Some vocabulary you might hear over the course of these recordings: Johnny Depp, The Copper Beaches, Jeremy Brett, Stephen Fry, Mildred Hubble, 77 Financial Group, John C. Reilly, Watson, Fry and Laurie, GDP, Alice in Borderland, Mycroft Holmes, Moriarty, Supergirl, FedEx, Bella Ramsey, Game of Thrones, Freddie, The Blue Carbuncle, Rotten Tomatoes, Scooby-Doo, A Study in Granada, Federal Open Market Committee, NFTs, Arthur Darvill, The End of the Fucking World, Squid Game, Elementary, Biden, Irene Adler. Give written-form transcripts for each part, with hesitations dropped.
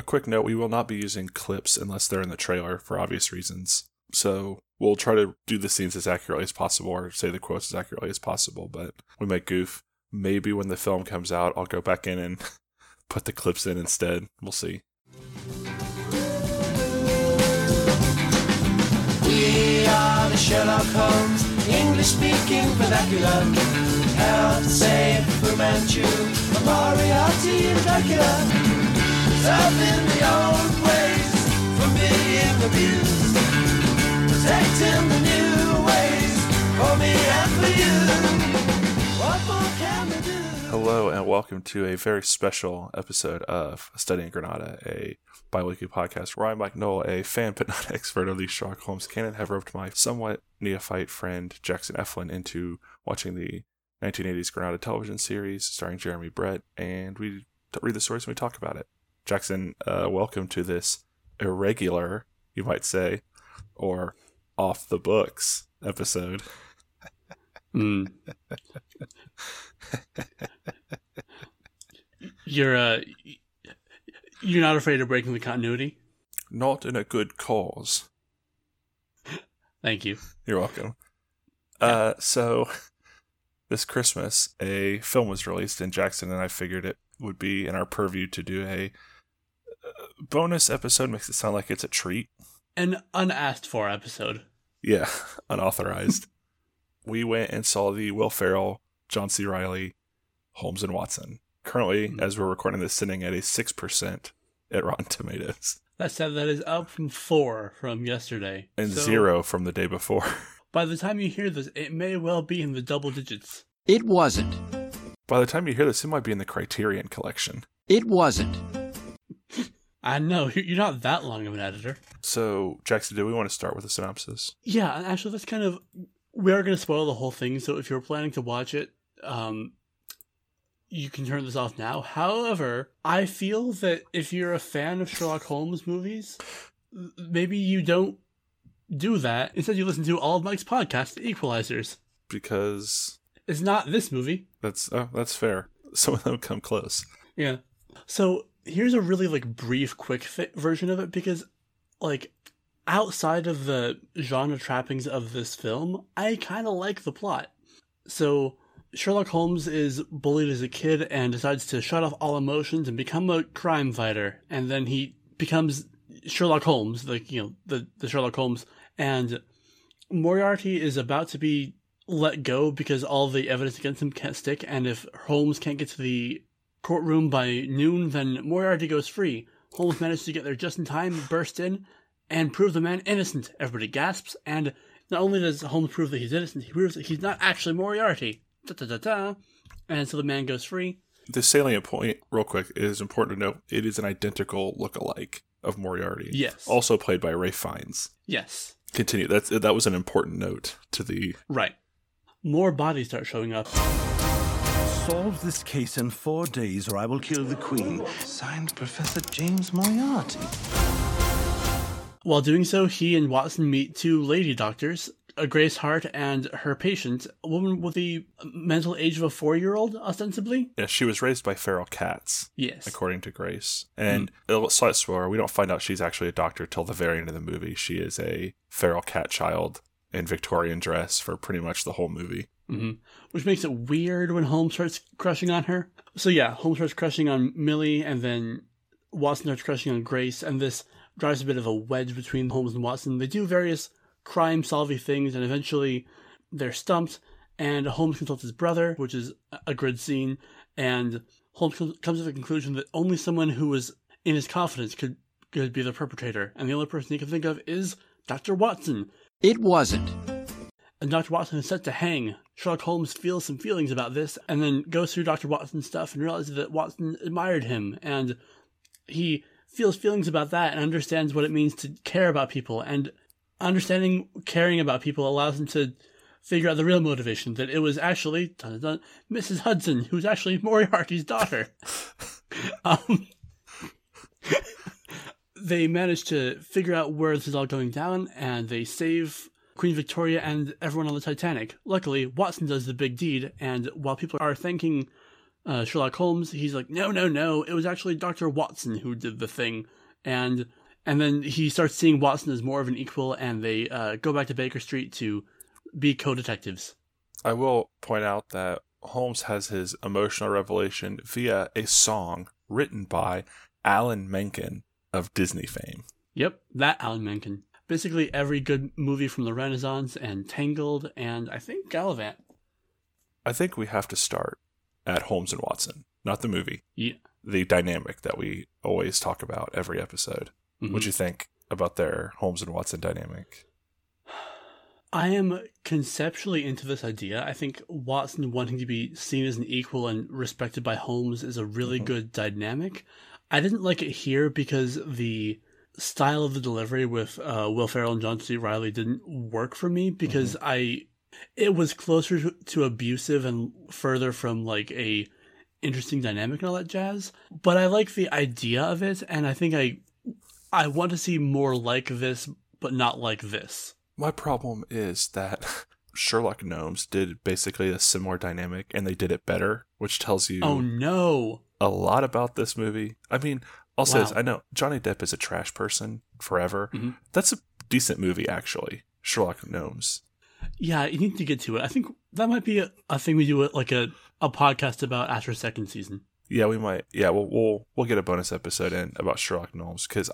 A quick note, we will not be using clips unless they're in the trailer for obvious reasons. So we'll try to do the scenes as accurately as possible or say the quotes as accurately as possible, but we might goof. Maybe when the film comes out, I'll go back in and put the clips in instead. We'll see. We are the Sherlock Holmes, English-speaking vernacular. Help save Fu Manchu, Moriarty and Dracula. Serving the old ways from being abused. Protecting the new ways for me and for you. What more can we do? Hello and welcome to a very special episode of A Study in Granada, a bi-weekly podcast where I, Mike Noel, a fan but not expert of the Sherlock Holmes canon, have roped my somewhat neophyte friend Jackson Eflin into watching the 1980s Granada television series starring Jeremy Brett, and we read the stories and we talk about it. Jackson, welcome to this irregular, you might say, or off the books episode. You're not afraid of breaking the continuity? Not in a good cause. Thank you. You're welcome. So this Christmas, a film was released, and Jackson and I figured it would be in our purview to do a bonus episode. Makes it sound like it's a treat. An unasked for episode. Yeah, unauthorized. We went and saw the Will Ferrell, John C. Reilly, Holmes and Watson. Currently, as we're recording this, sitting at a 6% at Rotten Tomatoes. That is up from 4 from yesterday. And 0 from the day before. By the time you hear this, it may well be in the double digits. It wasn't. By the time you hear this, it might be in the Criterion Collection. It wasn't. I know, you're not that long of an editor. So, Jackson, do we want to start with a synopsis? Yeah, actually, that's kind of... We are going to spoil the whole thing, so if you're planning to watch it, you can turn this off now. However, I feel that if you're a fan of Sherlock Holmes movies, maybe you don't do that. Instead, you listen to all of Mike's podcasts, The Equalizers. Because... It's not this movie. That's fair. Some of them come close. Yeah. So, here's a really, brief, quick version of it, because, outside of the genre trappings of this film, I kind of like the plot. So, Sherlock Holmes is bullied as a kid and decides to shut off all emotions and become a crime fighter. And then he becomes Sherlock Holmes, the Sherlock Holmes. And Moriarty is about to be let go because all the evidence against him can't stick. And if Holmes can't get to the courtroom by noon, then Moriarty goes free. Holmes manages to get there just in time, burst in, and prove the man innocent. Everybody gasps, and not only does Holmes prove that he's innocent, he proves that he's not actually Moriarty. Da-da-da-da. And so the man goes free. The salient point, real quick, is important to note, it is an identical look-alike of Moriarty. Yes. Also played by Ralph Fiennes. Yes. Continue. That was an important note to the... Right. More bodies start showing up. Solve this case in 4 days or I will kill the Queen. Signed, Professor James Moriarty. While doing so, he and Watson meet two lady doctors, Grace Hart and her patient, a woman with the mental age of a 4-year-old, ostensibly. Yeah, she was raised by feral cats, yes, according to Grace. And a slight spoiler, we don't find out she's actually a doctor till the very end of the movie. She is a feral cat child in Victorian dress for pretty much the whole movie. Mm-hmm. Which makes it weird when Holmes starts crushing on her. So yeah, Holmes starts crushing on Millie, and then Watson starts crushing on Grace, and this drives a bit of a wedge between Holmes and Watson. They do various crime-solving things, and eventually they're stumped, and Holmes consults his brother, which is a good scene, and Holmes comes to the conclusion that only someone who was in his confidence could be the perpetrator, and the only person he can think of is Dr. Watson. It wasn't. And Dr. Watson is set to hang. Sherlock Holmes feels some feelings about this, and then goes through Dr. Watson's stuff and realizes that Watson admired him, and he feels feelings about that and understands what it means to care about people. And understanding caring about people allows him to figure out the real motivation, that it was actually Mrs. Hudson, who's actually Moriarty's daughter. They manage to figure out where this is all going down, and they save Queen Victoria and everyone on the Titanic. Luckily, Watson does the big deed, and while people are thanking Sherlock Holmes, he's like, no, it was actually Dr. Watson who did the thing. And then he starts seeing Watson as more of an equal, and they go back to Baker Street to be co-detectives. I will point out that Holmes has his emotional revelation via a song written by Alan Menken of Disney fame. Yep, that Alan Menken. Basically every good movie from the Renaissance and Tangled and I think Galavant. I think we have to start at Holmes and Watson, not the movie. Yeah. The dynamic that we always talk about every episode. Mm-hmm. What do you think about their Holmes and Watson dynamic? I am conceptually into this idea. I think Watson wanting to be seen as an equal and respected by Holmes is a really good dynamic. I didn't like it here because the style of the delivery with Will Ferrell and John C. Reilly didn't work for me because it was closer to abusive and further from like a interesting dynamic and all that jazz. But I like the idea of it, and I think I want to see more like this, but not like this. My problem is that Sherlock Gnomes did basically a similar dynamic, and they did it better, which tells you a lot about this movie. I mean, also, I know Johnny Depp is a trash person forever. Mm-hmm. That's a decent movie, actually, Sherlock Gnomes. Yeah, you need to get to it. I think that might be a thing we do like a podcast about after second season. Yeah, we might. Yeah, we'll get a bonus episode in about Sherlock Gnomes, because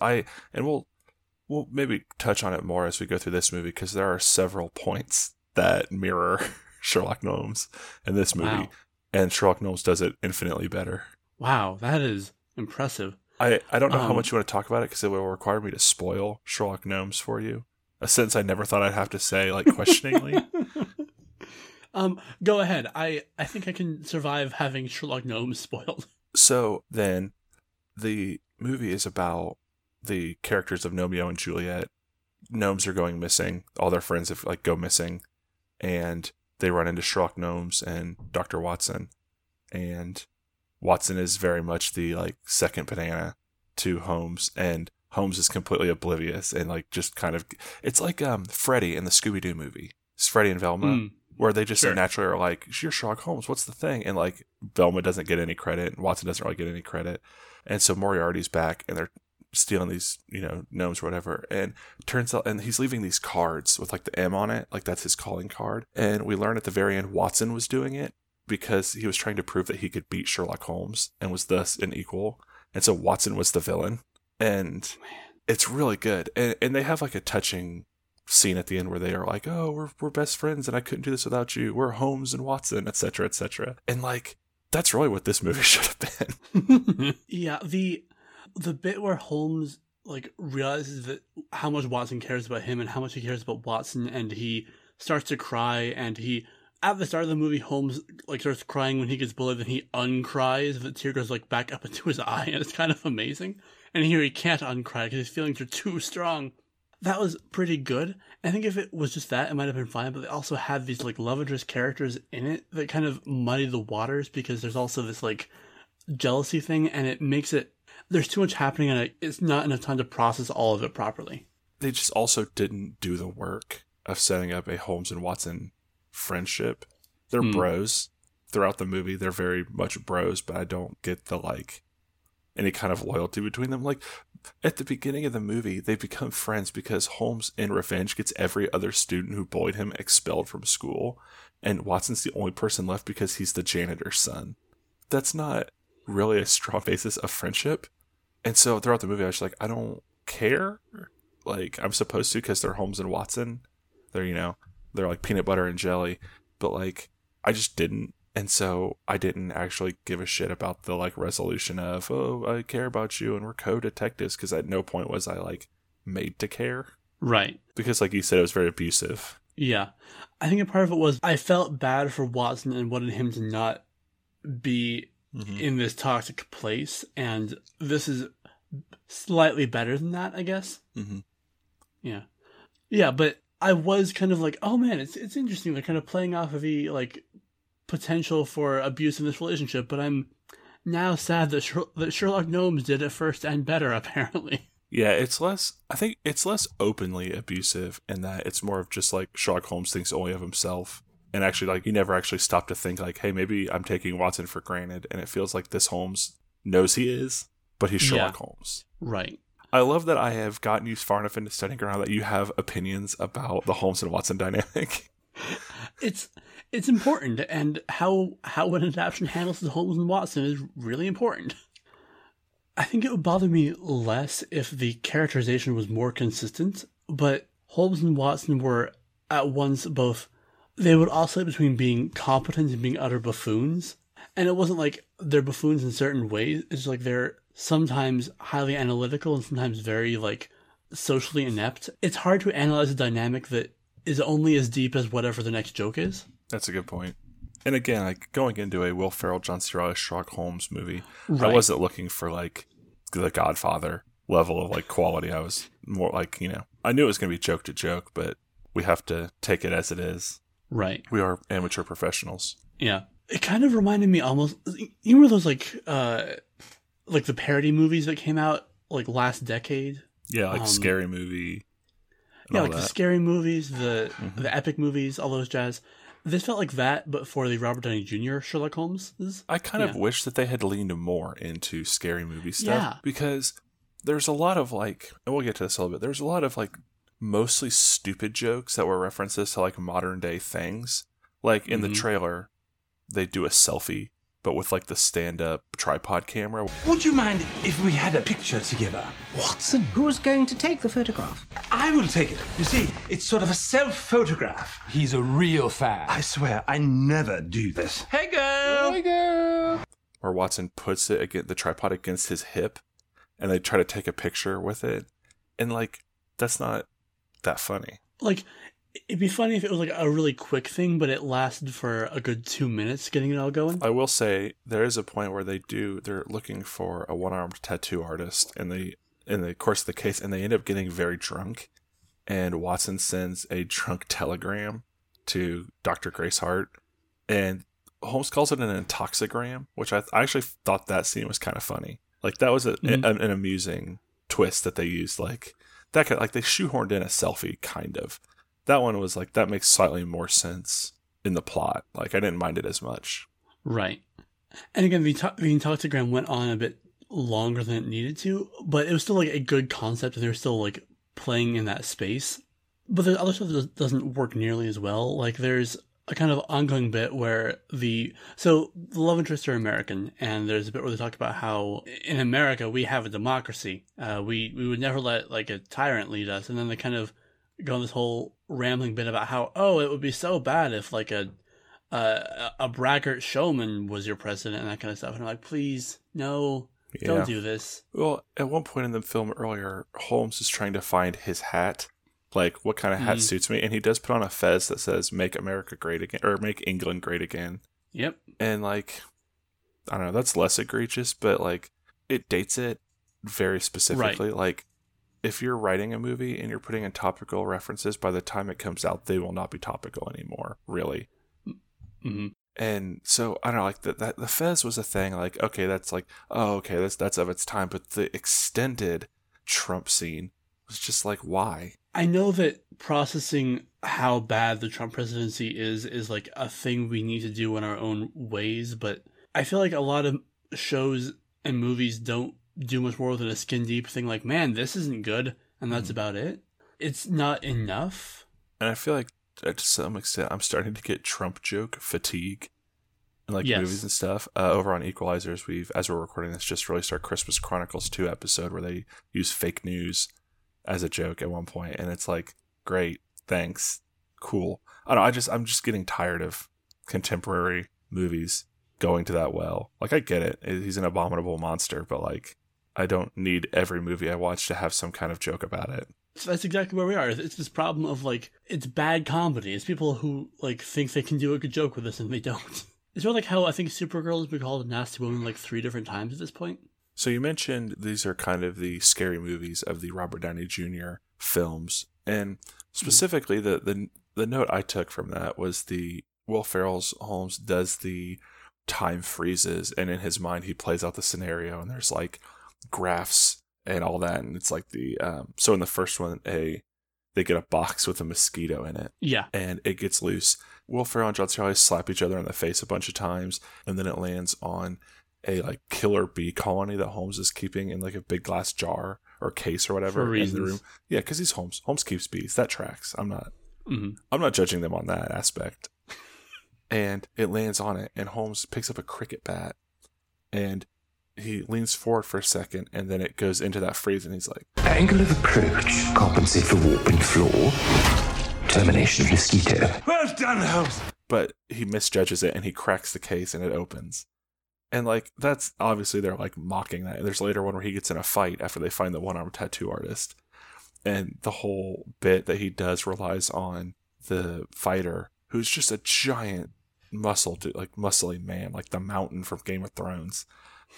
we'll maybe touch on it more as we go through this movie, because there are several points that mirror Sherlock Gnomes in this movie. Wow. And Sherlock Gnomes does it infinitely better. Wow, that is impressive. I don't know how much you want to talk about it, because it will require me to spoil Sherlock Gnomes for you. A sentence I never thought I'd have to say, like, questioningly. Go ahead. I think I can survive having Sherlock Gnomes spoiled. So then the movie is about the characters of Gnomeo and Juliet. Gnomes are going missing. All their friends have go missing, and they run into Sherlock Gnomes and Dr. Watson. And Watson is very much the second banana to Holmes, and Holmes is completely oblivious and just kind of. It's like Freddie in the Scooby-Doo movie. It's Freddie and Velma, where they just naturally are like, "You're Sherlock Holmes. What's the thing?" And Velma doesn't get any credit, and Watson doesn't really get any credit, and so Moriarty's back, and they're stealing these gnomes or whatever, and turns out and he's leaving these cards with the M on it, that's his calling card, and we learn at the very end Watson was doing it because he was trying to prove that he could beat Sherlock Holmes and was thus an equal, and so Watson was the villain, and it's really good, and they have a touching scene at the end where they are oh, we're best friends, and I couldn't do this without you, we're Holmes and Watson, etc., etc., and that's really what this movie should have been. Yeah, The bit where Holmes realizes that how much Watson cares about him and how much he cares about Watson, and he starts to cry, and he at the start of the movie Holmes starts crying when he gets bullied, and he uncries, the tear goes back up into his eye, and it's kind of amazing. And here he can't uncry because his feelings are too strong. That was pretty good. I think if it was just that, it might have been fine, but they also had these love interest characters in it that kind of muddy the waters, because there's also this jealousy thing, and it makes it there's too much happening, and it's not enough time to process all of it properly. They just also didn't do the work of setting up a Holmes and Watson friendship. They're bros. Throughout the movie, they're very much bros, but I don't get the any kind of loyalty between them. At the beginning of the movie, they become friends because Holmes, in revenge, gets every other student who bullied him expelled from school, and Watson's the only person left because he's the janitor's son. That's not really a strong basis of friendship, and so throughout the movie I was I don't care, I'm supposed to, because they're Holmes and Watson, they're they're peanut butter and jelly, but I just didn't, and so I didn't actually give a shit about the resolution of I care about you and we're co-detectives, because at no point was I made to care, right? Because you said, it was very abusive. Yeah, I think a part of it was I felt bad for Watson and wanted him to not be in this toxic place, and this is slightly better than that, I guess. Mm-hmm. Yeah, but I was kind of oh man, it's interesting. They're kind of playing off of the potential for abuse in this relationship, but I'm now sad that Sherlock Gnomes did it first and better, apparently. Yeah, it's less. I think it's less openly abusive in that it's more of just Sherlock Holmes thinks only of himself. And actually, like, you never actually stop to think, like, hey, maybe I'm taking Watson for granted. And it feels like this Holmes knows he is, but he's Sherlock Holmes. Right. I love that I have gotten you far enough into Studying Granada that you have opinions about the Holmes and Watson dynamic. It's important, and how an adaptation handles the Holmes and Watson is really important. I think it would bother me less if the characterization was more consistent, but Holmes and Watson were at once both... They would oscillate between being competent and being utter buffoons, and it wasn't like they're buffoons in certain ways. It's like they're sometimes highly analytical and sometimes very, like, socially inept. It's hard to analyze a dynamic that is only as deep as whatever the next joke is. That's a good point. And again, like, going into a Will Ferrell, John C. Reilly, Sherlock Holmes movie, right. I wasn't looking for, like, the Godfather level of, like, quality. I was more like, you know, I knew it was going to be joke to joke, but we have to take it as it is. Right. We are amateur professionals. Yeah. It kind of reminded me almost, you remember those, like the parody movies that came out, like, last decade? Yeah, like Scary Movie. Yeah, like that. The Scary Movies, the epic movies, all those jazz. This felt like that, but for the Robert Downey Jr. Sherlock Holmes. I kind of wish that they had leaned more into Scary Movie stuff. Yeah. Because there's a lot of, like, and we'll get to this a little bit, there's a lot of, like, mostly stupid jokes that were references to, like, modern day things. Like, in the trailer, they do a selfie, but with, like, the stand-up tripod camera. Would you mind if we had a picture together? Watson? Who's going to take the photograph? I will take it. You see, it's sort of a self-photograph. He's a real fan. I swear, I never do this. Hey, girl! Hey, girl! Where Watson puts it against the tripod against his hip, and they try to take a picture with it. And, like, that's not... that funny. Like, it'd be funny if it was like a really quick thing, but it lasted for a good 2 minutes getting it all going. I will say there is a point where they're looking for a one-armed tattoo artist and they in the course of the case, and they end up getting very drunk, and Watson sends a drunk telegram to Dr. Grace Hart, and Holmes calls it an intoxigram, which I actually thought that scene was kind of funny. Like, that was an amusing twist that they used. Like, that could, like, they shoehorned in a selfie, kind of. That one was like, that makes slightly more sense in the plot. Like, I didn't mind it as much. Right. And again, the intoxigram went on a bit longer than it needed to, but it was still, like, a good concept, and they were still, like, playing in that space. But there's other stuff that doesn't work nearly as well. Like, there's a kind of ongoing bit where the love interests are American, and there's a bit where they talk about how in America we have a democracy. We would never let, like, a tyrant lead us. And then they kind of go on this whole rambling bit about how, oh, it would be so bad if, like, a braggart showman was your president and that kind of stuff. And I'm like, please, no, don't do this. Well, at one point in the film earlier, Holmes is trying to find his hat. Like, what kind of hat suits me? And he does put on a fez that says, make America great again, or make England great again. Yep. And, like, I don't know, that's less egregious, but, like, it dates it very specifically. Right. Like, if you're writing a movie and you're putting in topical references, by the time it comes out, they will not be topical anymore, really. Mm-hmm. And so, I don't know, like, the fez was a thing, like, okay, that's like, oh, okay, that's of its time. But the extended Trump scene was just like, why? I know that processing how bad the Trump presidency is like a thing we need to do in our own ways, but I feel like a lot of shows and movies don't do much more than a skin deep thing like, man, this isn't good, and that's about it. It's not enough. And I feel like to some extent I'm starting to get Trump joke fatigue in, like, movies and stuff. Over on Equalizers, we've, as we're recording this, just released our Christmas Chronicles 2 episode where they use fake news as a joke at one point, and it's like, great, thanks, cool. I don't know, I'm just getting tired of contemporary movies going to that well. Like, I get it, he's an abominable monster, but, like, I don't need every movie I watch to have some kind of joke about it. So that's exactly where we are. It's this problem of, like, it's bad comedy. It's people who, like, think they can do a good joke with us and they don't. It's more like how I think Supergirl has been called a nasty woman like 3 different times at this point. So you mentioned these are kind of the Scary Movies of the Robert Downey Jr. films. And specifically, the note I took from that was the Will Ferrell's Holmes does the time freezes, and in his mind, he plays out the scenario, and there's, like, graphs and all that. And it's like so in the first one, a they get a box with a mosquito in it. Yeah. And it gets loose. Will Ferrell and John C. Reilly slap each other in the face a bunch of times, and then it lands on a like killer bee colony that Holmes is keeping in like a big glass jar or case or whatever in the room. Yeah, because he's Holmes. Holmes keeps bees. That tracks. I'm not judging them on that aspect. And it lands on it, and Holmes picks up a cricket bat, and he leans forward for a second, and then it goes into that freeze, and he's like, angle of approach, compensate for warp and flaw, termination of mosquito. Well done, Holmes. But he misjudges it, and he cracks the case, and it opens. And, like, that's obviously they're, like, mocking that. And there's later one where he gets in a fight after they find the one-armed tattoo artist. And the whole bit that he does relies on the fighter, who's just a giant muscly man, like the Mountain from Game of Thrones.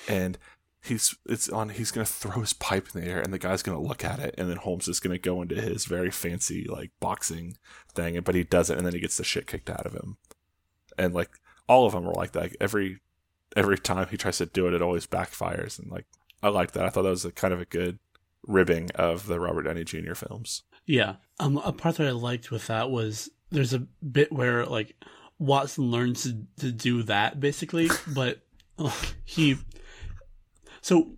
And he's going to throw his pipe in the air, and the guy's going to look at it. And then Holmes is going to go into his very fancy, like, boxing thing. But he doesn't, and then he gets the shit kicked out of him. And, like, all of them are like that. Like, Every time he tries to do it, it always backfires. And, like, I like that. I thought that was kind of a good ribbing of the Robert Downey Jr. films. Yeah. A part that I liked with that was there's a bit where, like, Watson learns to do that, basically. But So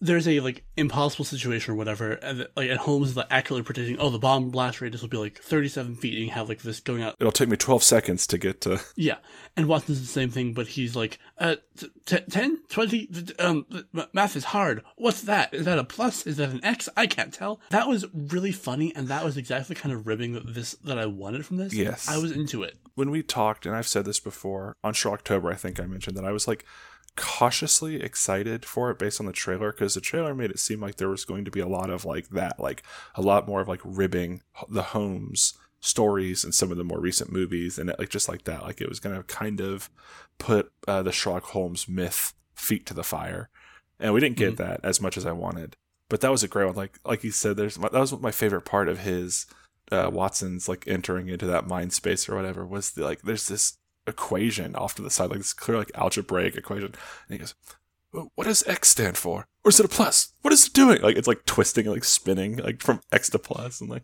there's a, like, impossible situation or whatever. And, like, at Holmes is, like, accurately predicting, the bomb blast radius will be, like, 37 feet. And you have, like, this going out. It'll take me 12 seconds to get to... Yeah. And Watson's the same thing, but he's like, 10, 20, math is hard. What's that? Is that a plus? Is that an X? I can't tell. That was really funny, and that was exactly the kind of ribbing that I wanted from this. Yes. I was into it. When we talked, and I've said this before, on Sherlocktober, I think I mentioned that I was, like, cautiously excited for it based on the trailer, because the trailer made it seem like there was going to be a lot of a lot more of ribbing the Holmes stories and some of the more recent movies, and it was going to kind of put the Sherlock Holmes myth feet to the fire, and we didn't get that as much as I wanted. But that was a great one. Like you said, that was my favorite part of his Watson's entering into that mind space or whatever was there's this equation off to the side, this clear algebraic equation, and he goes, well, what does X stand for? Or is it a plus? What is it doing? It's twisting and spinning from X to plus, and that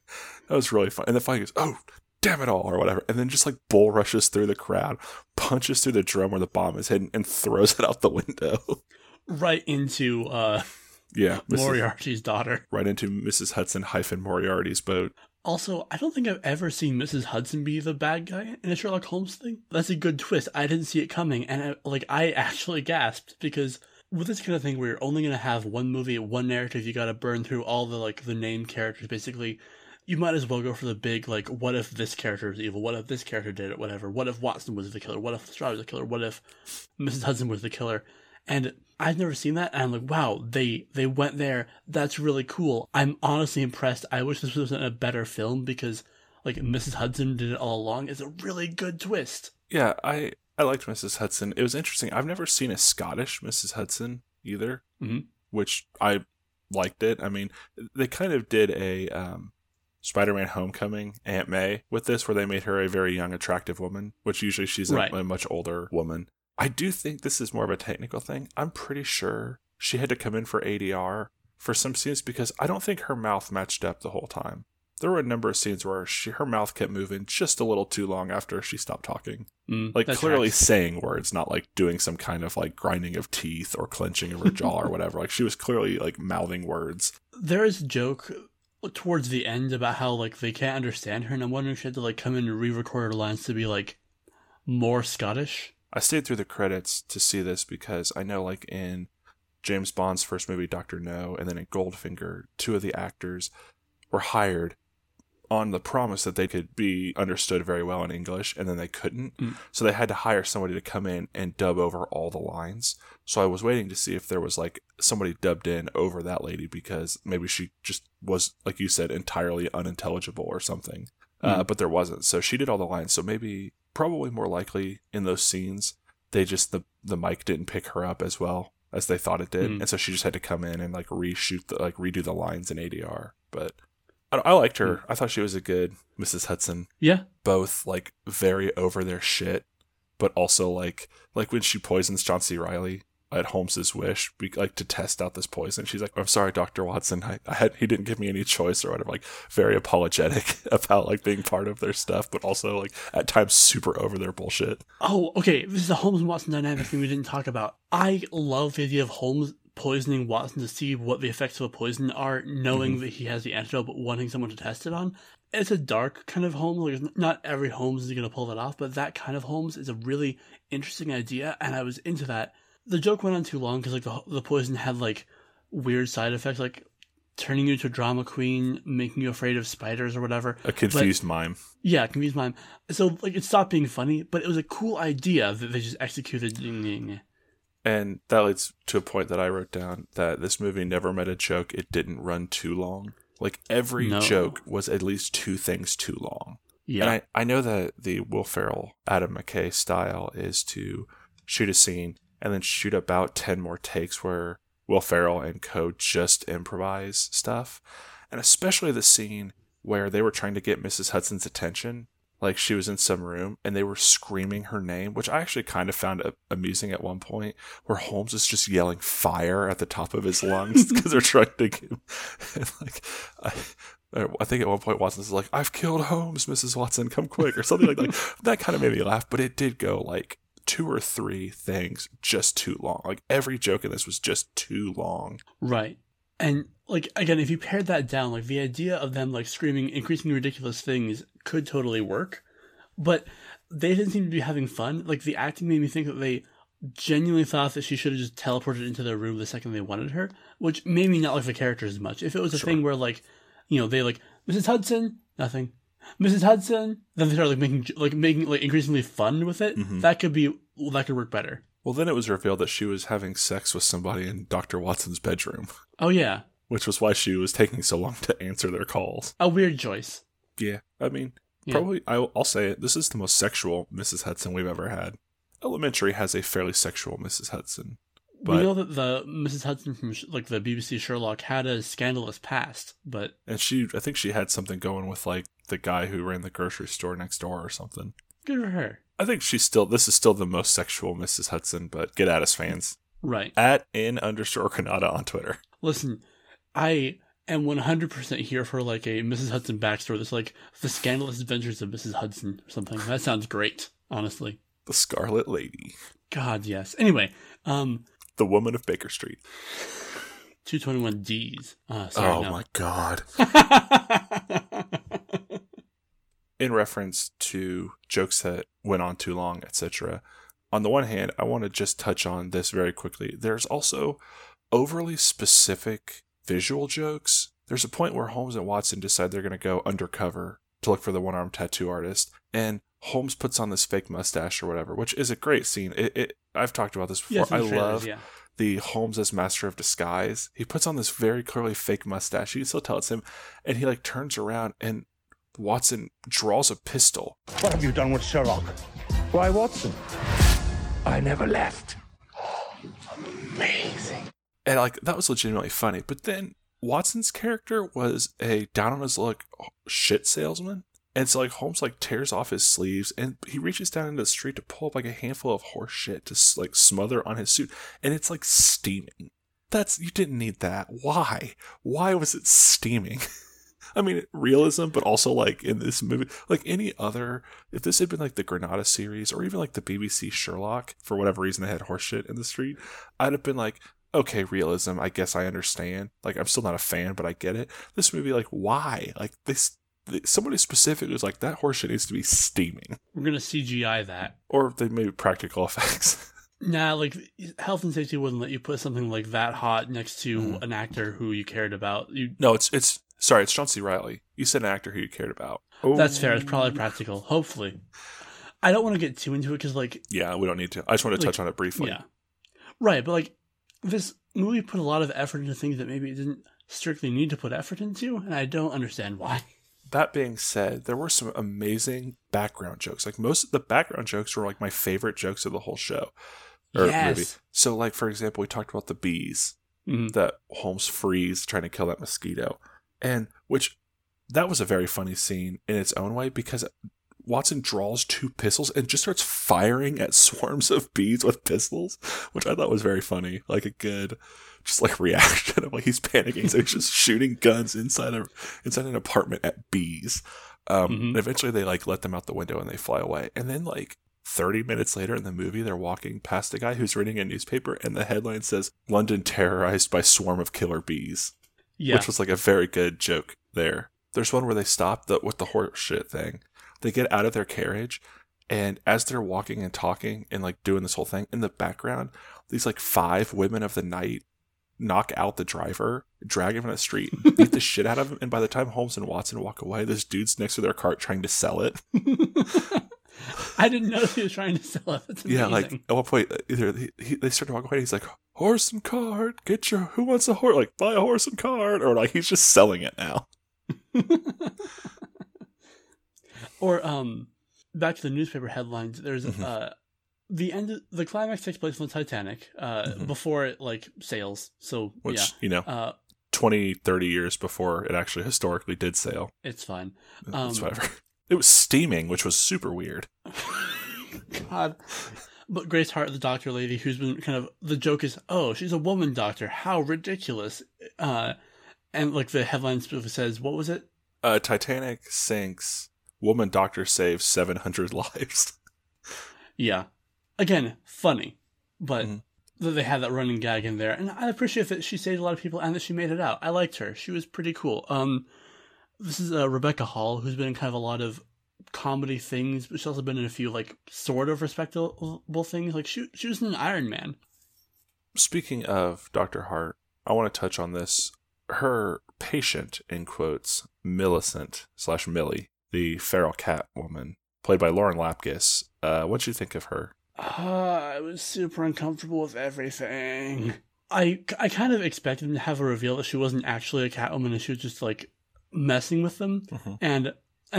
was really fun. And then finally goes, oh, damn it all, or whatever, and then just bull rushes through the crowd, punches through the drum where the bomb is hidden, and throws it out the window right into Moriarty's daughter, right into Mrs. Hudson - Moriarty's boat. Also, I don't think I've ever seen Mrs. Hudson be the bad guy in a Sherlock Holmes thing. That's a good twist. I didn't see it coming, and I actually gasped, because with this kind of thing where you're only going to have one movie, one narrative, you got to burn through all the the named characters, basically. You might as well go for the big what if this character is evil? What if this character did it? Whatever. What if Watson was the killer? What if Lestrade was the killer? What if Mrs. Hudson was the killer? And I've never seen that, and I'm wow, they went there. That's really cool. I'm honestly impressed. I wish this was a better film, because Mrs. Hudson did it all along. It's a really good twist. Yeah, I liked Mrs. Hudson. It was interesting. I've never seen a Scottish Mrs. Hudson either, which I liked it. I mean, they kind of did a Spider-Man Homecoming Aunt May with this, where they made her a very young, attractive woman, which usually she's a much older woman. I do think this is more of a technical thing. I'm pretty sure she had to come in for ADR for some scenes, because I don't think her mouth matched up the whole time. There were a number of scenes where her mouth kept moving just a little too long after she stopped talking. Clearly right. Saying words, not doing some kind of grinding of teeth or clenching of her jaw or whatever. She was clearly mouthing words. There is a joke towards the end about how they can't understand her, and I'm wondering if she had to come in and re-record her lines to be more Scottish. I stayed through the credits to see this, because I know in James Bond's first movie, Dr. No, and then in Goldfinger, two of the actors were hired on the promise that they could be understood very well in English, and then they couldn't. So they had to hire somebody to come in and dub over all the lines. So I was waiting to see if there was somebody dubbed in over that lady, because maybe she just was, like you said, entirely unintelligible or something. But there wasn't. So she did all the lines. So maybe... probably more likely in those scenes, they just the mic didn't pick her up as well as they thought it did, and so she just had to come in and reshoot redo the lines in ADR. But I liked her. I thought she was a good Mrs. Hudson. Yeah, both very over their shit, but also when she poisons John C. Reilly at Holmes's wish, like to test out this poison. She's like, "I'm sorry, Dr. Watson, he didn't give me any choice," or whatever. Like, very apologetic about like being part of their stuff, but also like at times super over their bullshit. Oh, okay. This is the Holmes and Watson dynamic thing we didn't talk about. I love the idea of Holmes poisoning Watson to see what the effects of a poison are, knowing that he has the antidote, but wanting someone to test it on. It's a dark kind of Holmes. Like, not every Holmes is going to pull that off, but that kind of Holmes is a really interesting idea, and I was into that. The joke went on too long because like the poison had like weird side effects, like turning you to a drama queen, making you afraid of spiders or whatever. A confused mime. Yeah, confused mime. So like it stopped being funny, but it was a cool idea that they just executed. And that leads to a point that I wrote down, that this movie never made a joke. It didn't run too long. Like every joke was at least two things too long. Yeah. And I know that the Will Ferrell, Adam McKay style is to shoot a scene and then shoot about 10 more takes where Will Ferrell and co just improvise stuff. And especially the scene where they were trying to get Mrs. Hudson's attention. Like, she was in some room, and they were screaming her name, which I actually kind of found amusing at one point, where Holmes is just yelling fire at the top of his lungs because they're trying to get him. And like, I think at one point Watson's like, "I've killed Holmes, Mrs. Watson, come quick," or something like that. That kind of made me laugh, but it did go like two or three things just too long. Like, every joke in this was just too long. Right. And, like, again, if you pared that down, like, the idea of them, like, screaming increasingly ridiculous things could totally work. But they didn't seem to be having fun. Like, the acting made me think that they genuinely thought that she should have just teleported into their room the second they wanted her, which made me not like the character as much. If it was a thing where, like, you know, they, like, "Mrs. Hudson," nothing. "Mrs. Hudson," then they start making increasingly fun with it. Mm-hmm. That could work better. Well, then it was revealed that she was having sex with somebody in Dr. Watson's bedroom. Oh, yeah. Which was why she was taking so long to answer their calls. A weird choice. Yeah. I mean, probably, I'll say it, this is the most sexual Mrs. Hudson we've ever had. Elementary has a fairly sexual Mrs. Hudson. But we know that the Mrs. Hudson from like the BBC Sherlock had a scandalous past, but... And I think she had something going with like the guy who ran the grocery store next door or something. Good for her. I think this is still the most sexual Mrs. Hudson, but get at us, fans. Right. @in_Granada on Twitter. Listen, I am 100% here for like a Mrs. Hudson backstory that's like the scandalous adventures of Mrs. Hudson or something. That sounds great, honestly. The Scarlet Lady. God, yes. Anyway, The Woman of Baker Street. 221 D's. My God. In reference to jokes that went on too long, etc. On the one hand, I want to just touch on this very quickly. There's also overly specific visual jokes. There's a point where Holmes and Watson decide they're going to go undercover to look for the one-armed tattoo artist. And Holmes puts on this fake mustache or whatever, which is a great scene. I've talked about this before. Yes, I love the Holmes as master of disguise. He puts on this very clearly fake mustache. You can still tell it's him. And he like turns around and Watson draws a pistol. "What have you done with Sherlock?" "Why, Watson, I never left." "Oh, amazing." And like that was legitimately funny. But then Watson's character was a down on his luck shit salesman. And so like Holmes like tears off his sleeves and he reaches down into the street to pull up like a handful of horse shit to like smother on his suit. And it's like steaming. You didn't need that. Why? Why was it steaming? I mean, realism, but also, like, in this movie, like, any other, if this had been, like, the Granada series, or even, like, the BBC Sherlock, for whatever reason they had horseshit in the street, I'd have been like, okay, realism, I guess I understand. Like, I'm still not a fan, but I get it. This movie, like, why? Like, somebody specific was like, that horseshit needs to be steaming. We're going to CGI that. Or they made practical effects. Nah, like, health and safety wouldn't let you put something like that hot next to an actor who you cared about. No, it's... Sorry, it's John C. Reilly. You said an actor who you cared about. Ooh. That's fair. It's probably practical. Hopefully. I don't want to get too into it because, like... Yeah, we don't need to. I just want to touch on it briefly. Yeah. Right, but, like, this movie put a lot of effort into things that maybe it didn't strictly need to put effort into, and I don't understand why. That being said, there were some amazing background jokes. Like, most of the background jokes were, like, my favorite jokes of the whole show. Or movie. So, like, for example, we talked about the bees that Holmes frees trying to kill that mosquito. And that was a very funny scene in its own way because Watson draws two pistols and just starts firing at swarms of bees with pistols, which I thought was very funny. Like a good, just like reaction of like he's panicking, so he's just shooting guns inside an apartment at bees. And eventually they like let them out the window and they fly away. And then like 30 minutes later in the movie, they're walking past a guy who's reading a newspaper and the headline says, "London terrorized by swarm of killer bees." Yeah. Which was like a very good joke there. There's one where they stop with the horse shit thing. They get out of their carriage, and as they're walking and talking and like doing this whole thing, in the background, these like five women of the night knock out the driver, drag him in the street, beat the shit out of him, and by the time Holmes and Watson walk away, this dude's next to their cart trying to sell it. I didn't know he was trying to sell it. That's amazing. Yeah, like at one point, either they start to walk away, and he's like, "Horse and cart, get your who wants a horse? Like buy a horse and cart," or like he's just selling it now. Or back to the newspaper headlines. There's the end. The climax takes place on the Titanic before it like sails. So which you know, 20, 30 years before it actually historically did sail. It's fine. It's whatever. It was steaming, which was super weird. God. But Grace Hart, the doctor lady, who's been kind of the joke is, oh, she's a woman doctor. How ridiculous! And like the headline says, what was it? Titanic sinks. Woman doctor saves 700 lives. Yeah. Again, funny. But they had that running gag in there. And I appreciate that she saved a lot of people and that she made it out. I liked her. She was pretty cool. This is Rebecca Hall, who's been in kind of a lot of comedy things, but she's also been in a few, like, sort of respectable things. Like, she was in Iron Man. Speaking of Dr. Hart, I want to touch on this. Her patient, in quotes, Millicent/Millie, the feral cat woman, played by Lauren Lapkus. What'd you think of her? I was super uncomfortable with everything. I kind of expected them to have a reveal that she wasn't actually a cat woman and she was just, like, messing with them. And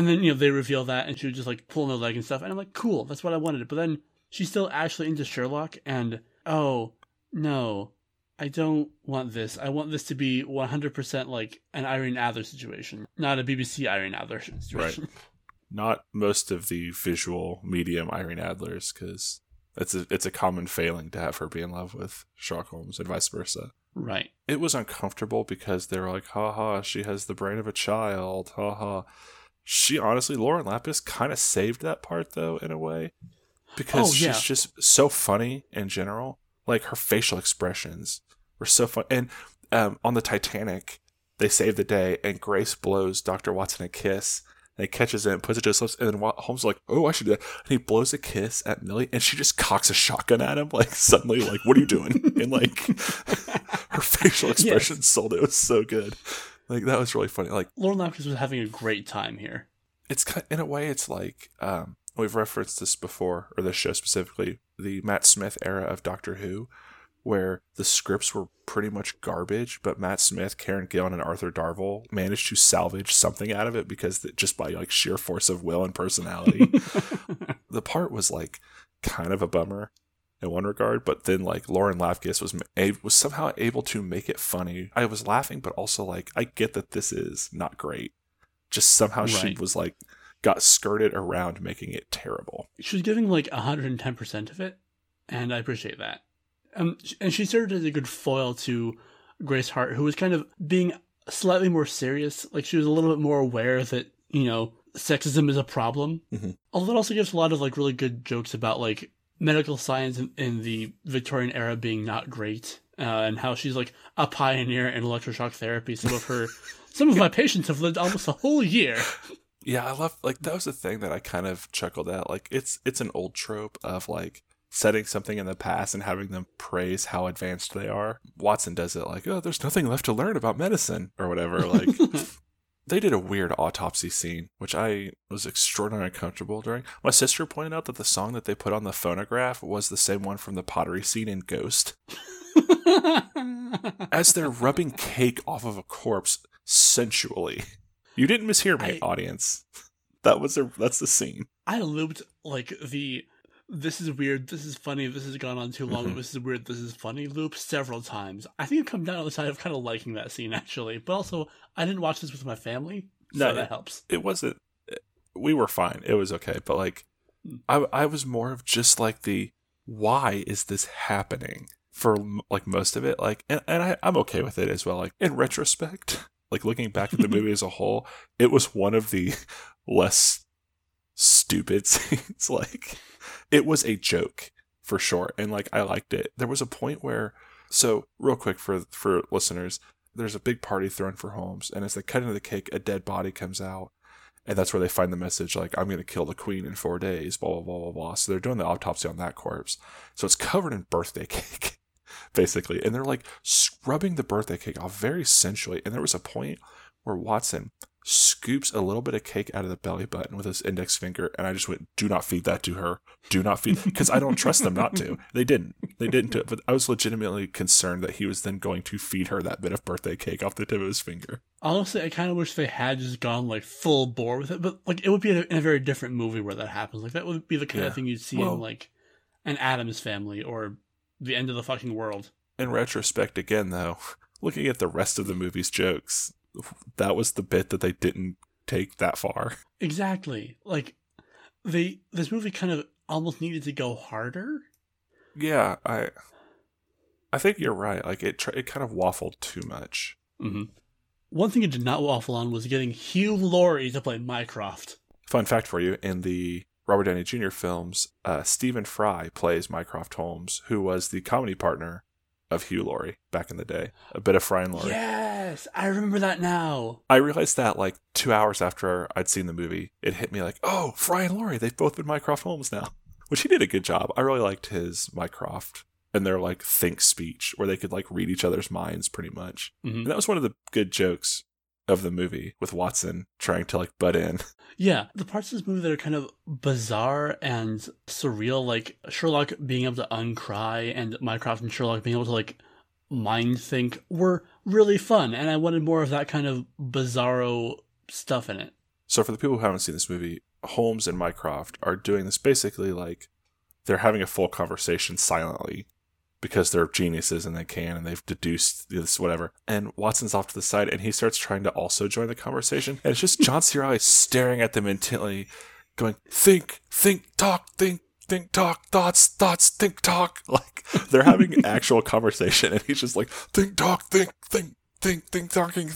then, you know, they reveal that and she was just, like, pulling her leg and stuff. And I'm like, cool, that's what I wanted. But then she's still actually into Sherlock and, oh, no, I don't want this. I want this to be 100% like an Irene Adler situation, not a BBC Irene Adler situation. Right. Not most of the visual medium Irene Adlers, because it's a common failing to have her be in love with Sherlock Holmes and vice versa. Right. It was uncomfortable because they were like, haha, she has the brain of a child, haha. She honestly, Lauren Lapkus kind of saved that part, though, in a way, because she's just so funny in general. Like, her facial expressions were so fun. And on the Titanic, they save the day, and Grace blows Dr. Watson a kiss, and he catches it and puts it to his lips, and then Holmes is like, oh, I should do that. And he blows a kiss at Millie, and she just cocks a shotgun at him, like, suddenly, like, what are you doing? And, like, her facial expression sold it. It was so good. Like, that was really funny. Like, Lauren Lapkus was having a great time here. It's kind of, in a way, it's like, we've referenced this before, or this show specifically, the Matt Smith era of Doctor Who, where the scripts were pretty much garbage, but Matt Smith, Karen Gillan, and Arthur Darvill managed to salvage something out of it because just by like sheer force of will and personality. The part was like kind of a bummer in one regard, but then like Lauren Lapkus was somehow able to make it funny. I was laughing, but also like I get that this is not great. Just somehow she was like got skirted around making it terrible. She's giving like 110% of it, and I appreciate that. And she served as a good foil to Grace Hart, who was kind of being slightly more serious. Like, she was a little bit more aware that, you know, sexism is a problem. Although it also gives a lot of like really good jokes about like medical science in the Victorian era being not great, and how she's like a pioneer in electroshock therapy. Some of my patients have lived almost a whole year. Yeah, I love, like, that was the thing that I kind of chuckled at. Like, it's an old trope of, like, setting something in the past and having them praise how advanced they are. Watson does it like, oh, there's nothing left to learn about medicine or whatever. Like, they did a weird autopsy scene, which I was extraordinarily uncomfortable during. My sister pointed out that the song that they put on the phonograph was the same one from the pottery scene in Ghost. As they're rubbing cake off of a corpse sensually. You didn't mishear me, audience. That's the scene. I looped like the "this is weird, this is funny, this has gone on too long, this is weird, this is funny" loop several times. I think I've come down on the side of kind of liking that scene actually, but also I didn't watch this with my family, so that helps. It wasn't. we were fine. It was okay. But like, I was more of just like the, why is this happening for like most of it? Like, and I'm okay with it as well. Like in retrospect, like looking back at the movie as a whole, it was one of the less stupid scenes. Like it was a joke for sure. And like, I liked it. There was a point where, so real quick for listeners, there's a big party thrown for Holmes. And as they cut into the cake, a dead body comes out. And that's where they find the message, like, I'm going to kill the queen in 4 days, blah, blah, blah, blah, blah. So they're doing the autopsy on that corpse. So it's covered in birthday cake, basically. And they're, like, scrubbing the birthday cake off very sensually. And there was a point where Watson scoops a little bit of cake out of the belly button with his index finger. And I just went, do not feed that to her. Do not feed. Because I don't trust them not to. They didn't. They didn't do it. But I was legitimately concerned that he was then going to feed her that bit of birthday cake off the tip of his finger. Honestly, I kind of wish they had just gone like full bore with it. But like, it would be in a very different movie where that happens. Like that would be the kind of thing you'd see in like an Addams Family or the end of the fucking world. In retrospect, again, though, looking at the rest of the movie's jokes, that was the bit that they didn't take that far. Exactly. Like this movie kind of almost needed to go harder. Yeah, I think you're right. Like it kind of waffled too much. Mm-hmm. One thing it did not waffle on was getting Hugh Laurie to play Mycroft. Fun fact for you, in the Robert Downey Jr. films, Stephen Fry plays Mycroft Holmes, who was the comedy partner of Hugh Laurie back in the day. A bit of Fry and Laurie. Yes, I remember that now. I realized that like 2 hours after I'd seen the movie, it hit me like, oh, Fry and Laurie, they've both been Mycroft Holmes now. Which he did a good job. I really liked his Mycroft and their like think speech where they could like read each other's minds pretty much. Mm-hmm. And that was one of the good jokes of the movie with Watson trying to like butt in. Yeah, the parts of this movie that are kind of bizarre and surreal, like Sherlock being able to uncry and Mycroft and Sherlock being able to like mind think, were really fun, and I wanted more of that kind of bizarro stuff in it. So for the people who haven't seen this movie, Holmes and Mycroft are doing this basically like they're having a full conversation silently because they're geniuses and they can, and they've deduced this, whatever. And Watson's off to the side, and he starts trying to also join the conversation. And it's just John C. Reilly staring at them intently, going, think, talk, thoughts, think, talk. Like, they're having actual conversation, and he's just like, think, talk, think, talking, think.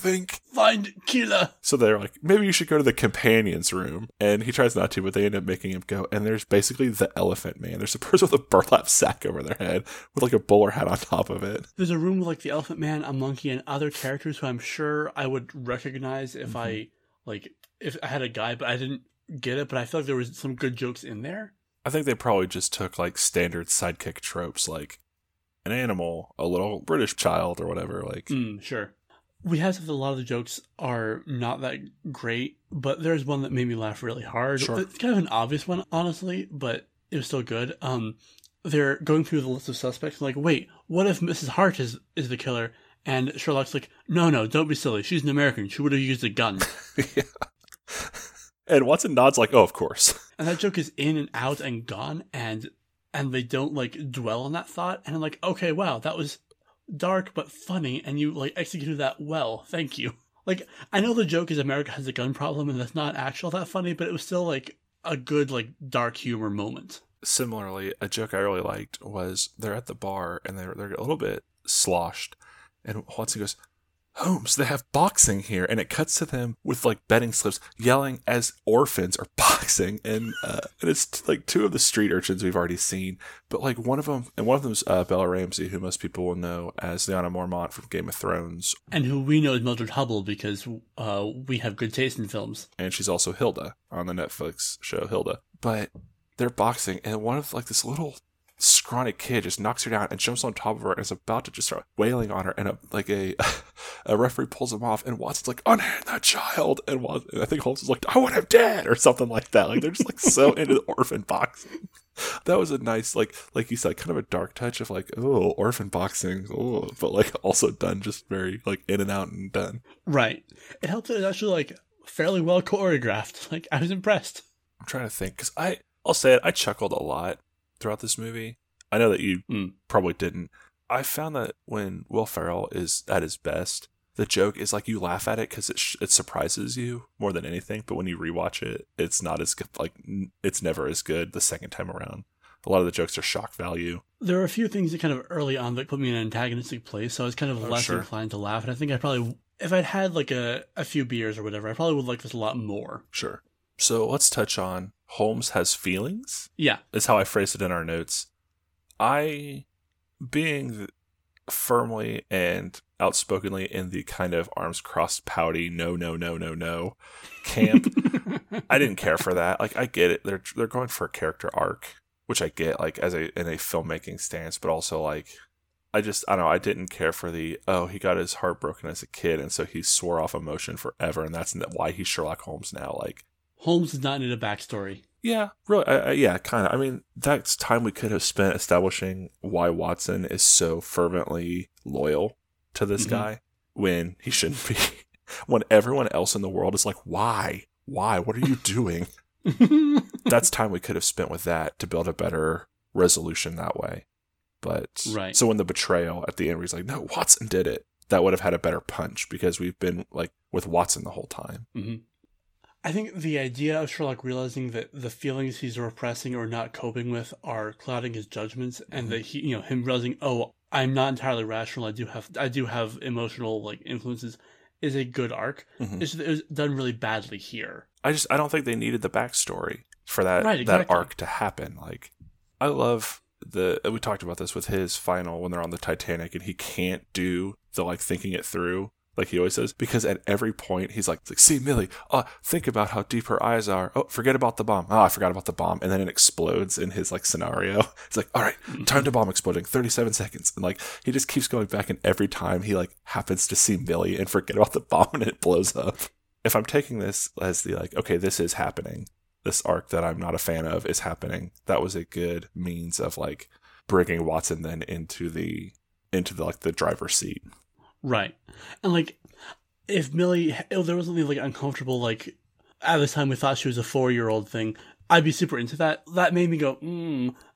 Find killer. So they're like, maybe you should go to the companions room. And he tries not to, but they end up making him go. And there's basically the elephant man. There's a person with a burlap sack over their head with like a bowler hat on top of it. There's a room with like the elephant man, a monkey, and other characters who I'm sure I would recognize if I had a guide, but I didn't get it. But I feel like there was some good jokes in there. I think they probably just took like standard sidekick tropes, like an animal, a little British child or whatever. Like, sure. We have a lot of the jokes are not that great, but there's one that made me laugh really hard. Sure. It's kind of an obvious one, honestly, but it was still good. They're going through the list of suspects and like, wait, what if Mrs. Hart is the killer? And Sherlock's like, no, don't be silly. She's an American. She would have used a gun. Yeah. And Watson nods like, oh, of course. And that joke is in and out and gone, and they don't like dwell on that thought. And I'm like, okay, wow, that was dark but funny, and you like executed that well. Thank you. Like, I know the joke is America has a gun problem, and that's not actually that funny, but it was still like a good like dark humor moment. Similarly, a joke I really liked was they're at the bar and they're a little bit sloshed, and Watson goes, Holmes, they have boxing here. And it cuts to them with like betting slips yelling as orphans are boxing. And it's like two of the street urchins we've already seen. But like one of them's Bella Ramsey, who most people will know as Leanna Mormont from Game of Thrones. And who we know as Mildred Hubble because we have good taste in films. And she's also Hilda on the Netflix show Hilda. But they're boxing, and one of like this little scrawny kid just knocks her down and jumps on top of her and is about to just start wailing on her, and a referee pulls him off, and Watson's like, unhand that child, and I think Holmes is like, I want him dead, or something like that. Like, they're just like so into the orphan boxing. That was a nice like you said, kind of a dark touch of like, oh, orphan boxing, oh, but like also done just very like in and out and done right. It helped that it was actually like fairly well choreographed. Like, I was impressed. I'm trying to think, because I'll say it, I chuckled a lot throughout this movie. I know that you probably didn't. I found that when Will Ferrell is at his best, the joke is like you laugh at it because it surprises you more than anything. But when you rewatch it, it's not as good. Like, it's never as good the second time around. A lot of the jokes are shock value. There are a few things that kind of early on that put me in an antagonistic place, so I was kind of less inclined to laugh. And I think I probably, if I'd had like a few beers or whatever, I probably would like this a lot more. Sure. So let's touch on Holmes has feelings. Yeah. That's how I phrased it in our notes. I, being firmly and outspokenly in the kind of arms crossed pouty no camp, I didn't care for that. Like, I get it. They're going for a character arc, which I get, like, as in a filmmaking stance, but also, like, I don't know, I didn't care for the, oh, he got his heart broken as a kid, and so he swore off emotion forever, and that's why he's Sherlock Holmes now. Like, Holmes does not need a backstory. Yeah, really, yeah, kind of. I mean, that's time we could have spent establishing why Watson is so fervently loyal to this guy when he shouldn't be, when everyone else in the world is like, why, what are you doing? That's time we could have spent with that to build a better resolution that way. But so when the betrayal at the end, where he's like, no, Watson did it, that would have had a better punch because we've been like with Watson the whole time. Mm-hmm. I think the idea of Sherlock realizing that the feelings he's repressing or not coping with are clouding his judgments, and that he, you know, him realizing, oh, I'm not entirely rational. I do have emotional like influences, is a good arc. It's just, it was done really badly here. I don't think they needed the backstory for that that arc to happen. Like, I love we talked about this with his final when they're on the Titanic and he can't do the like thinking it through like he always does, because at every point he's like, see, Millie, think about how deep her eyes are. Oh, forget about the bomb. Oh, I forgot about the bomb. And then it explodes in his like scenario. It's like, all right, time to bomb exploding, 37 seconds. And like, he just keeps going back, and every time he like happens to see Millie and forget about the bomb and it blows up. If I'm taking this as the like, okay, this is happening, this arc that I'm not a fan of is happening, that was a good means of like bringing Watson then into the like the driver's seat. Right. And like, if Millie, there was something like uncomfortable, like at the time we thought she was a 4-year-old thing, I'd be super into that. That made me go,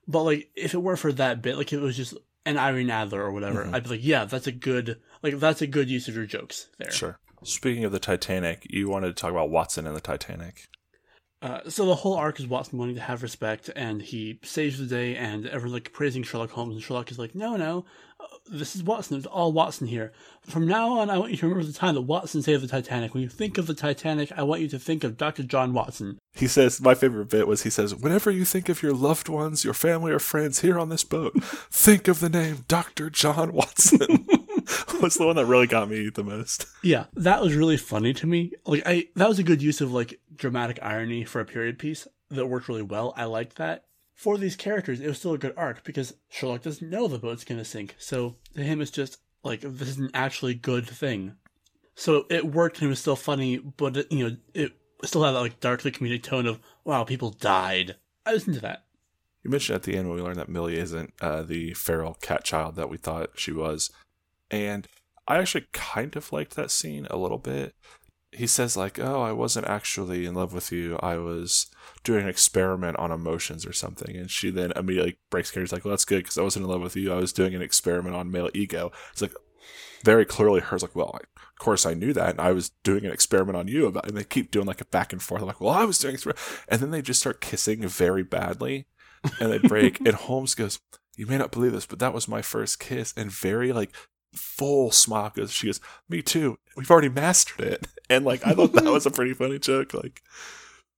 But like, if it were for that bit, like if it was just an Irene Adler or whatever, I'd be like, yeah, that's a good use of your jokes there. Sure. Speaking of the Titanic, you wanted to talk about Watson and the Titanic. So the whole arc is Watson wanting to have respect, and he saves the day, and everyone like praising Sherlock Holmes, and Sherlock is like, no, this is Watson. It's all Watson here. From now on, I want you to remember the time that Watson saved the Titanic. When you think of the Titanic, I want you to think of Dr. John Watson. He says, my favorite bit was he says, whenever you think of your loved ones, your family or friends here on this boat, think of the name Dr. John Watson. Was the one that really got me the most. Yeah, that was really funny to me. Like, that was a good use of like dramatic irony for a period piece that worked really well. I liked that. For these characters, it was still a good arc because Sherlock doesn't know the boat's gonna sink. So to him, it's just like, this is an actually good thing. So it worked and it was still funny, but it still had that like darkly comedic tone of, wow, people died. I was into that. You mentioned at the end when we learned that Millie isn't the feral cat child that we thought she was. And I actually kind of liked that scene a little bit. He says like, oh, I wasn't actually in love with you. I was doing an experiment on emotions or something. And she then immediately breaks character. She's like, well, that's good because I wasn't in love with you. I was doing an experiment on male ego. It's like very clearly hers like, well, of course I knew that. And I was doing an experiment on you about. And they keep doing like a back and forth. I'm like, well, I was doing experiment. And then they just start kissing very badly. And they break. And Holmes goes, you may not believe this, but that was my first kiss. And very like full smock, she goes, me too, we've already mastered it. And like, I thought that was a pretty funny joke. Like,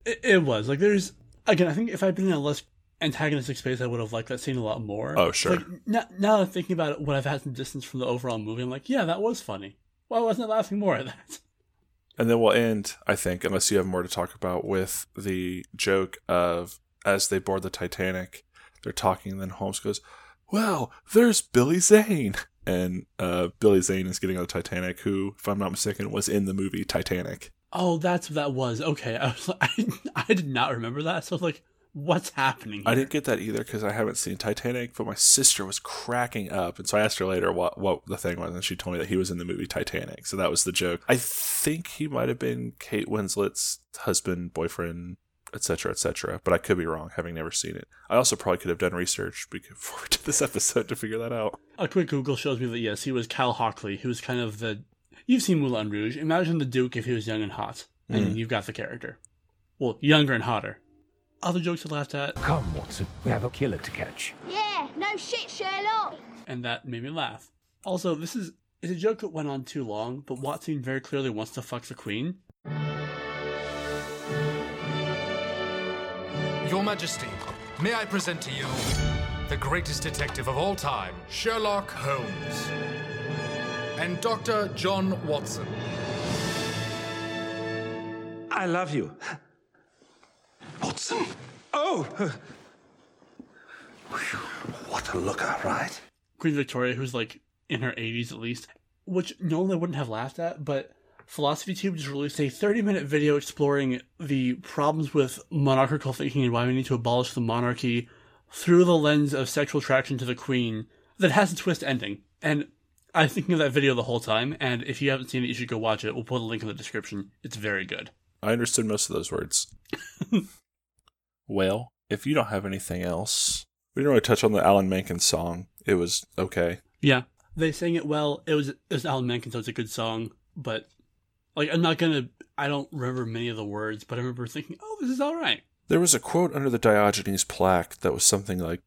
it was like, there's, again, I think if I'd been in a less antagonistic space, I would have liked that scene a lot more. Oh, sure. Like, now that I'm thinking about it, when I've had some distance from the overall movie, I'm like, yeah, that was funny. Why wasn't I laughing more at that? And then we'll end, I think, unless you have more to talk about, with the joke of, as they board the Titanic, they're talking, and then Holmes goes, well, there's Billy Zane. And Billy Zane is getting on the Titanic, who, if I'm not mistaken, was in the movie Titanic. Oh, that's what that was. Okay. I was like, I did not remember that. So I was like, what's happening here? I didn't get that either because I haven't seen Titanic, but my sister was cracking up. And so I asked her later what the thing was, and she told me that he was in the movie Titanic. So that was the joke. I think he might have been Kate Winslet's husband, boyfriend, etc., etc. But I could be wrong, having never seen it. I also probably could have done research before we did this episode to figure that out. A quick Google shows me that, yes, he was Cal Hockley, who was kind of the you've seen Moulin Rouge. Imagine the Duke if he was young and hot. And you've got the character. Well, younger and hotter. Other jokes I laughed at. Come, Watson. We have a killer to catch. Yeah, no shit, Sherlock. And that made me laugh. Also, this is a joke that went on too long, but Watson very clearly wants to fuck the Queen. Your Majesty, may I present to you the greatest detective of all time, Sherlock Holmes, and Dr. John Watson. I love you. Watson? Oh! Whew, what a looker, right? Queen Victoria, who's like in her 80s at least, which normally I wouldn't have laughed at, but Philosophy Tube just released a 30-minute video exploring the problems with monarchical thinking and why we need to abolish the monarchy through the lens of sexual attraction to the Queen that has a twist ending. And I'm thinking of that video the whole time, and if you haven't seen it, you should go watch it. We'll put a link in the description. It's very good. I understood most of those words. Well, if you don't have anything else, we didn't really touch on the Alan Menken song. It was okay. Yeah, they sang it well. It was Alan Menken, so it's a good song, but like I don't remember many of the words, but I remember thinking, oh, this is all right. There was a quote under the Diogenes plaque that was something like,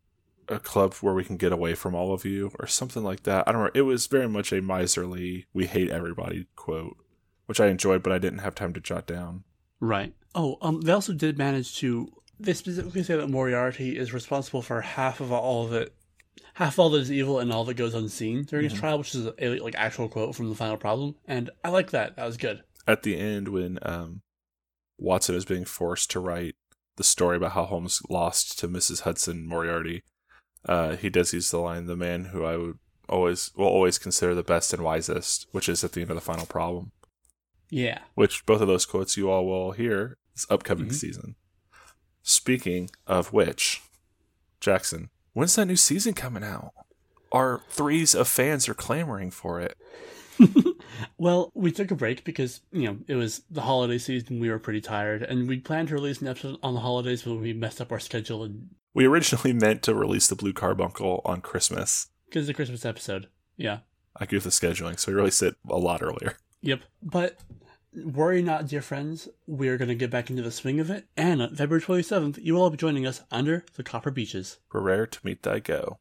a club where we can get away from all of you, or something like that. I don't remember. It was very much a miserly, we hate everybody quote, which I enjoyed, but I didn't have time to jot down. Right. Oh, they also did manage to, they specifically say that Moriarty is responsible for half of all that, half of all that is evil and all that goes unseen during his trial, which is a like actual quote from The Final Problem. And I like that. That was good. At the end, when Watson is being forced to write the story about how Holmes lost to Mrs. Hudson Moriarty, he does use the line, the man who I would always consider the best and wisest, which is at the end of The Final Problem. Yeah. Which both of those quotes you all will hear this upcoming season. Speaking of which, Jackson, when's that new season coming out? Our threes of fans are clamoring for it. Well, we took a break because, you know, it was the holiday season. We were pretty tired, and we planned to release an episode on the holidays, but we messed up our schedule. And we originally meant to release The Blue Carbuncle on Christmas. Because it's a Christmas episode, yeah. I goofed the scheduling, so we released it a lot earlier. Yep, but worry not, dear friends. We're going to get back into the swing of it, and on February 27th, you will all be joining us under the Copper Beaches. Prepare to meet thy go.